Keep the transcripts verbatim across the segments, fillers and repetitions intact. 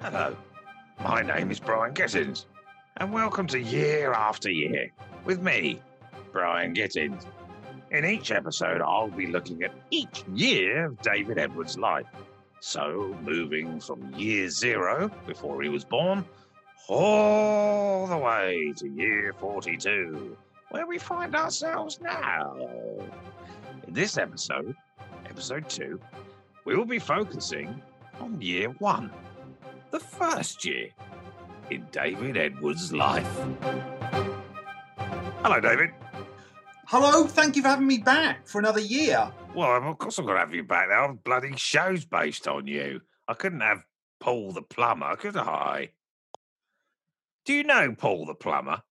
Hello, my name is Brian Gettins, and welcome to Year After Year with me, Brian Gettins. In each episode, I'll be looking at each year of David Edwards' life. So, moving from year zero, before he was born, all the way to year forty-two, where we find ourselves now. In this episode, episode two, we will be focusing on year one, the first year in David Edwards' life. Hello, David. Hello, thank you for having me back for another year. Well, of course I'm going to have you back now. Bloody show's based on you. I couldn't have Paul the Plumber, could I? Do you know Paul the Plumber?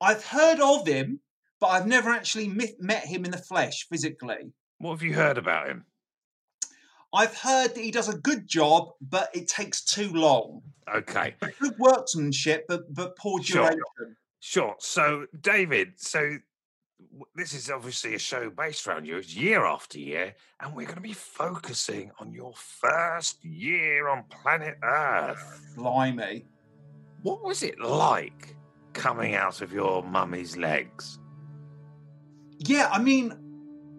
I've heard of him, but I've never actually met him in the flesh, physically. What have you heard about him? I've heard that he does a good job, but it takes too long. Okay. Good workmanship, but, but poor duration. Sure. Sure. So, David, so... this is obviously a show based around you. It's Year After Year, and we're going to be focusing on your first year on planet Earth. Blimey. What was it like coming out of your mummy's legs? Yeah, I mean,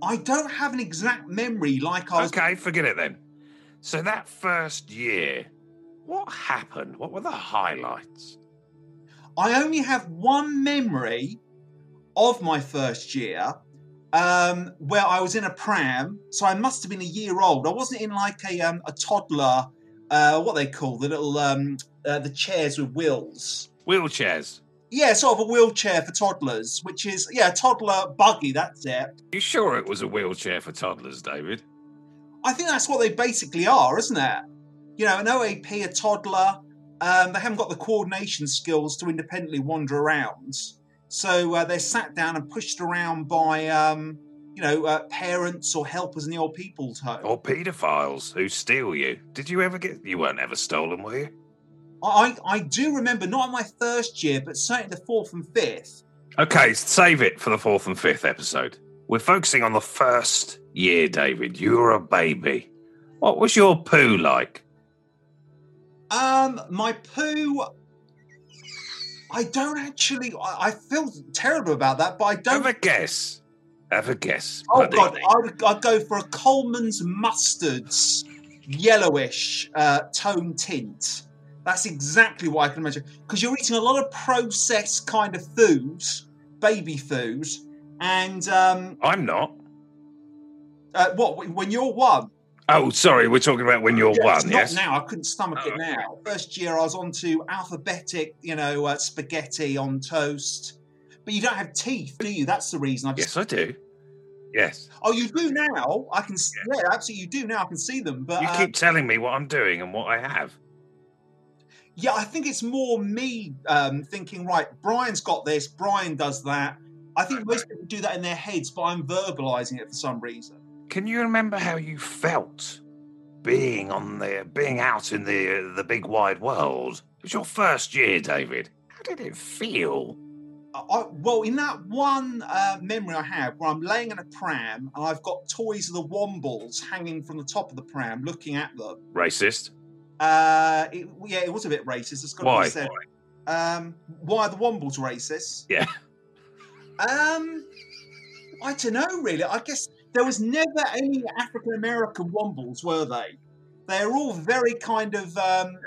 I don't have an exact memory like I was... Okay, forget it then. So that first year, what happened? What were the highlights? I only have one memory... of my first year, um, where I was in a pram, so I must have been a year old. I wasn't in like a um, a toddler, uh, what they call the little um, uh, the chairs with wheels, wheelchairs. Yeah, sort of a wheelchair for toddlers, which is yeah, a toddler buggy. That's it. Are you sure it was a wheelchair for toddlers, David? I think that's what they basically are, isn't it? You know, an O A P, a toddler. Um, they haven't got the coordination skills to independently wander around. So uh, they're sat down and pushed around by, um, you know, uh, parents or helpers in the old people's home. Or paedophiles who steal you. Did you ever get... You weren't ever stolen, were you? I, I do remember, not in my first year, but certainly the fourth and fifth. OK, save it for the fourth and fifth episode. We're focusing on the first year, David. You were a baby. What was your poo like? Um, my poo... I don't actually... I feel terrible about that, but I don't... Have a guess. Have a guess. Oh, buddy. God. I would, I'd go for a Coleman's Mustards yellowish uh, tone tint. That's exactly what I can imagine. Because you're eating a lot of processed kind of food, baby food, and... Um, I'm not. Uh, what, when you're one? Oh, sorry, we're talking about when you're yeah, one, it's not yes? Not now, I couldn't stomach oh, it now. First year I was onto alphabetic, you know, uh, spaghetti on toast. But you don't have teeth, do you? That's the reason. I just... Yes, I do. Yes. Oh, you do now? I can see yes. Yeah, absolutely, you do now. I can see them. But you um, keep telling me what I'm doing and what I have. Yeah, I think it's more me um, thinking, right, Brian's got this, Brian does that. I think okay. most people do that in their heads, but I'm verbalising it for some reason. Can you remember how you felt being on the, being out in the the big wide world? It was your first year, David. How did it feel? I, well, in that one uh, memory I have, where I'm laying in a pram and I've got toys of the Wombles hanging from the top of the pram, looking at them. Racist? Uh, it, yeah, it was a bit racist. It's got Why? To be said. Why? Um, why are the Wombles racist? Yeah. Um. I don't know, really. I guess there was never any African-American Wombles, were they? They're all very kind of um,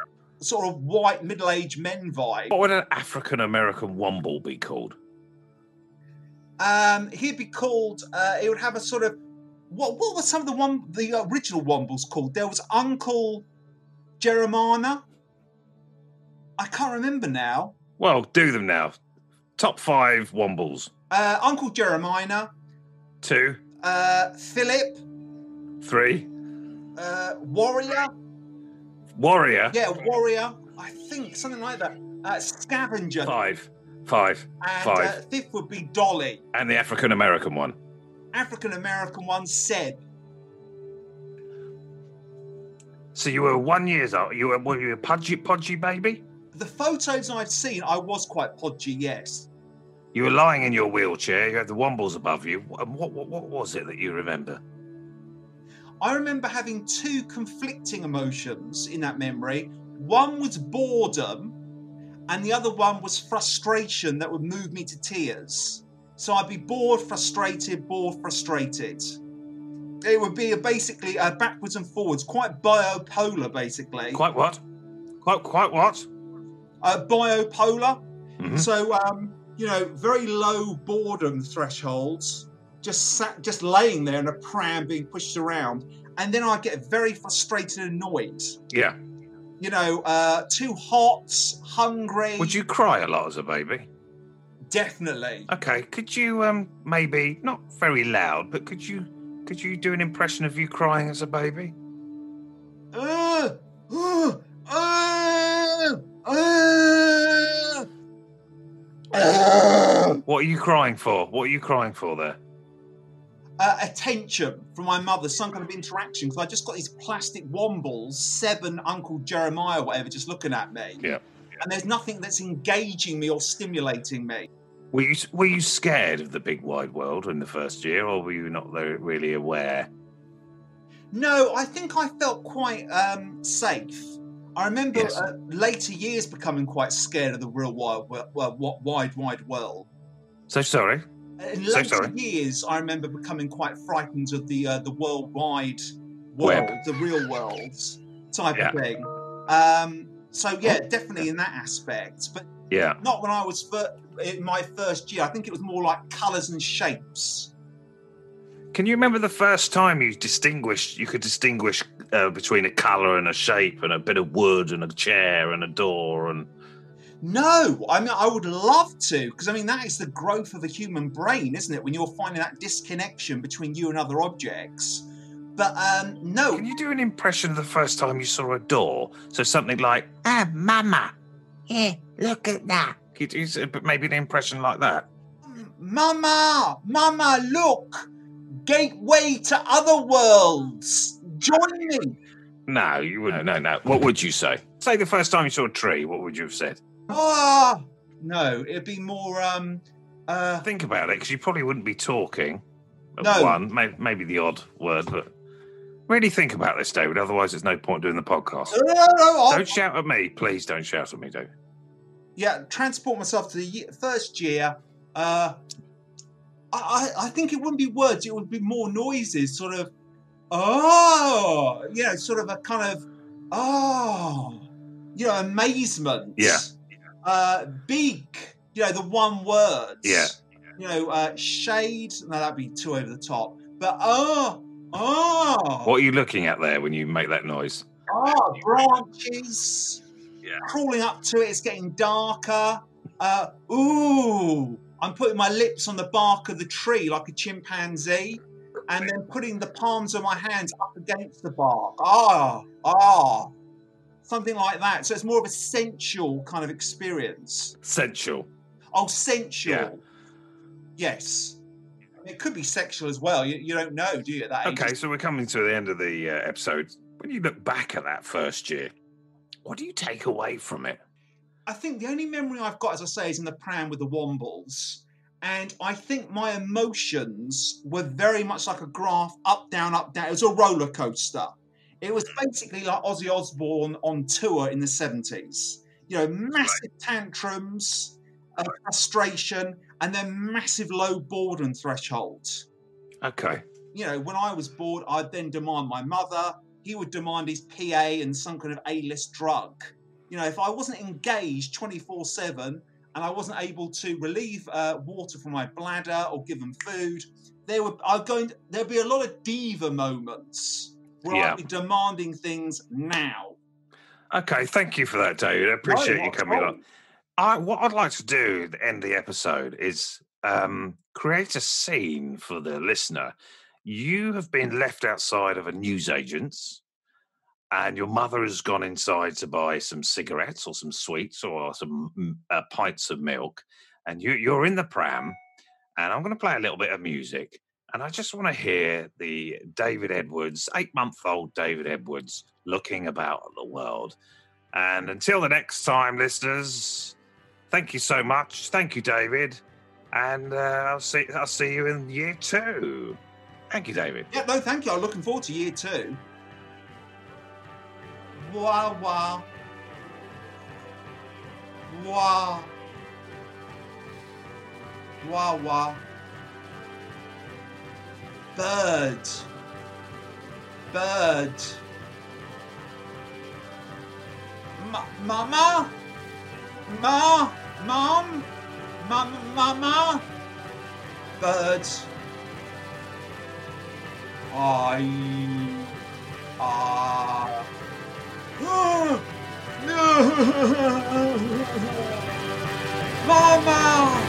sort of white, middle-aged men vibe. What would an African-American Womble be called? Um, he'd be called, uh, it would have a sort of, what What were some of the one the original Wombles called? There was Uncle Jeremiah. I can't remember now. Well, do them now. Top five Wombles. Uh, Uncle Jeremiah. Two. Uh, Philip. Three. Uh, Warrior. Warrior? Yeah, Warrior. I think, something like that. Uh, Scavenger. Five. Five. And, Five. Uh, fifth would be Dolly. And the African-American one. African-American one, Seb. So you were one years old. You were, were you a pudgy, podgy baby? The photos I've seen, I was quite podgy, yes. You were lying in your wheelchair. You had the Wombles above you. What, what, what was it that you remember? I remember having two conflicting emotions in that memory. One was boredom, and the other one was frustration that would move me to tears. So I'd be bored, frustrated, bored, frustrated. It would be a basically a backwards and forwards, quite biopolar, basically. Quite what? Quite quite what? Uh, biopolar. Mm-hmm. So, um, you know, very low boredom thresholds, just sat, just laying there in a pram being pushed around. And then I get very frustrated and annoyed. Yeah. You know, uh, too hot, hungry. Would you cry a lot as a baby? Definitely. Okay, could you um, maybe, not very loud, but could you could you do an impression of you crying as a baby? Uh, uh, uh, uh, uh. What are you crying for? What are you crying for there? Uh, attention from my mother, some kind of interaction, because I just got these plastic Wombles, seven Uncle Jeremiah, whatever, just looking at me. Yeah. And there's nothing that's engaging me or stimulating me. Were you were you scared of the big wide world in the first year, or were you not really aware? No, I think I felt quite um, safe. I remember yes. uh, later years becoming quite scared of the real wide, wide, wide, wide world. So sorry. In later so sorry. years, I remember becoming quite frightened of the uh, the worldwide world, Web. the real world type yeah. of thing. Um, So, yeah, definitely in that aspect. But yeah. not when I was fir- in my first year. I think it was more like colours and shapes. Can you remember the first time you distinguished, you could distinguish uh, between a colour and a shape and a bit of wood and a chair and a door? And No, I mean, I would love to, because, I mean, that is the growth of the human brain, isn't it? When you're finding that disconnection between you and other objects. But, um, no. Can you do an impression of the first time you saw a door? So something like, ah, oh, mama, yeah, look at that. Could you do maybe an impression like that? Mama, mama, look. Gateway to other worlds. Join me. No, you wouldn't. No, no, no. What would you say? Say the first time you saw a tree, what would you have said? Oh, no, it'd be more, um... Uh... Think about it, because you probably wouldn't be talking. No. One, maybe, maybe the odd word, but... Really think about this, David, otherwise there's no point doing the podcast. No, no, no, don't I, shout at me. Please don't shout at me, David. Yeah, transport myself to the year, first year. Uh, I, I think it wouldn't be words. It would be more noises, sort of, oh, you know, sort of a kind of, oh, you know, amazement. Yeah. Uh, big, you know, the one word. Yeah. You know, uh, shade. No, that'd be too over the top. But, oh... Oh. What are you looking at there when you make that noise? Oh, branches. Yeah. Crawling up to it, it's getting darker. Uh, ooh, I'm putting my lips on the bark of the tree like a chimpanzee and then putting the palms of my hands up against the bark. Ah, ah, something like that. So it's more of a sensual kind of experience. Sensual. Oh, sensual. Yeah. Yes. It could be sexual as well. You, you don't know, do you, at that age? Okay, so we're coming to the end of the uh, episode. When you look back at that first year, what do you take away from it? I think the only memory I've got, as I say, is in the pram with the Wombles. And I think my emotions were very much like a graph, up, down, up, down. It was a roller coaster. It was basically like Ozzy Osbourne on tour in the seventies. You know, massive tantrums, uh, frustration. and they're massive low boredom thresholds. Okay. You know, when I was bored, I'd then demand my mother. He would demand his P A and some kind of A-list drug. You know, if I wasn't engaged twenty-four seven and I wasn't able to relieve uh, water from my bladder or give them food, there would I'd go into, there'd be a lot of diva moments where yeah. I'd be demanding things now. Okay, thank you for that, David. I appreciate no, you coming wrong. on. I, what I'd like to do at the end of the episode is um, create a scene for the listener. You have been left outside of a newsagent's, and your mother has gone inside to buy some cigarettes or some sweets or some uh, pints of milk, and you, you're in the pram, and I'm going to play a little bit of music, and I just want to hear the David Edwards, eight-month-old David Edwards, looking about at the world. And until the next time, listeners, thank you so much. Thank you, David, and uh, I'll see I'll see you in year two. Thank you, David. Yeah, no, thank you. I'm looking forward to year two. Wah, wah. Wah. Wah, wah. Bird. Bird. Ma- mama? Ma? Mom? Mama? Mama? Bird. I ah uh, no, Mama.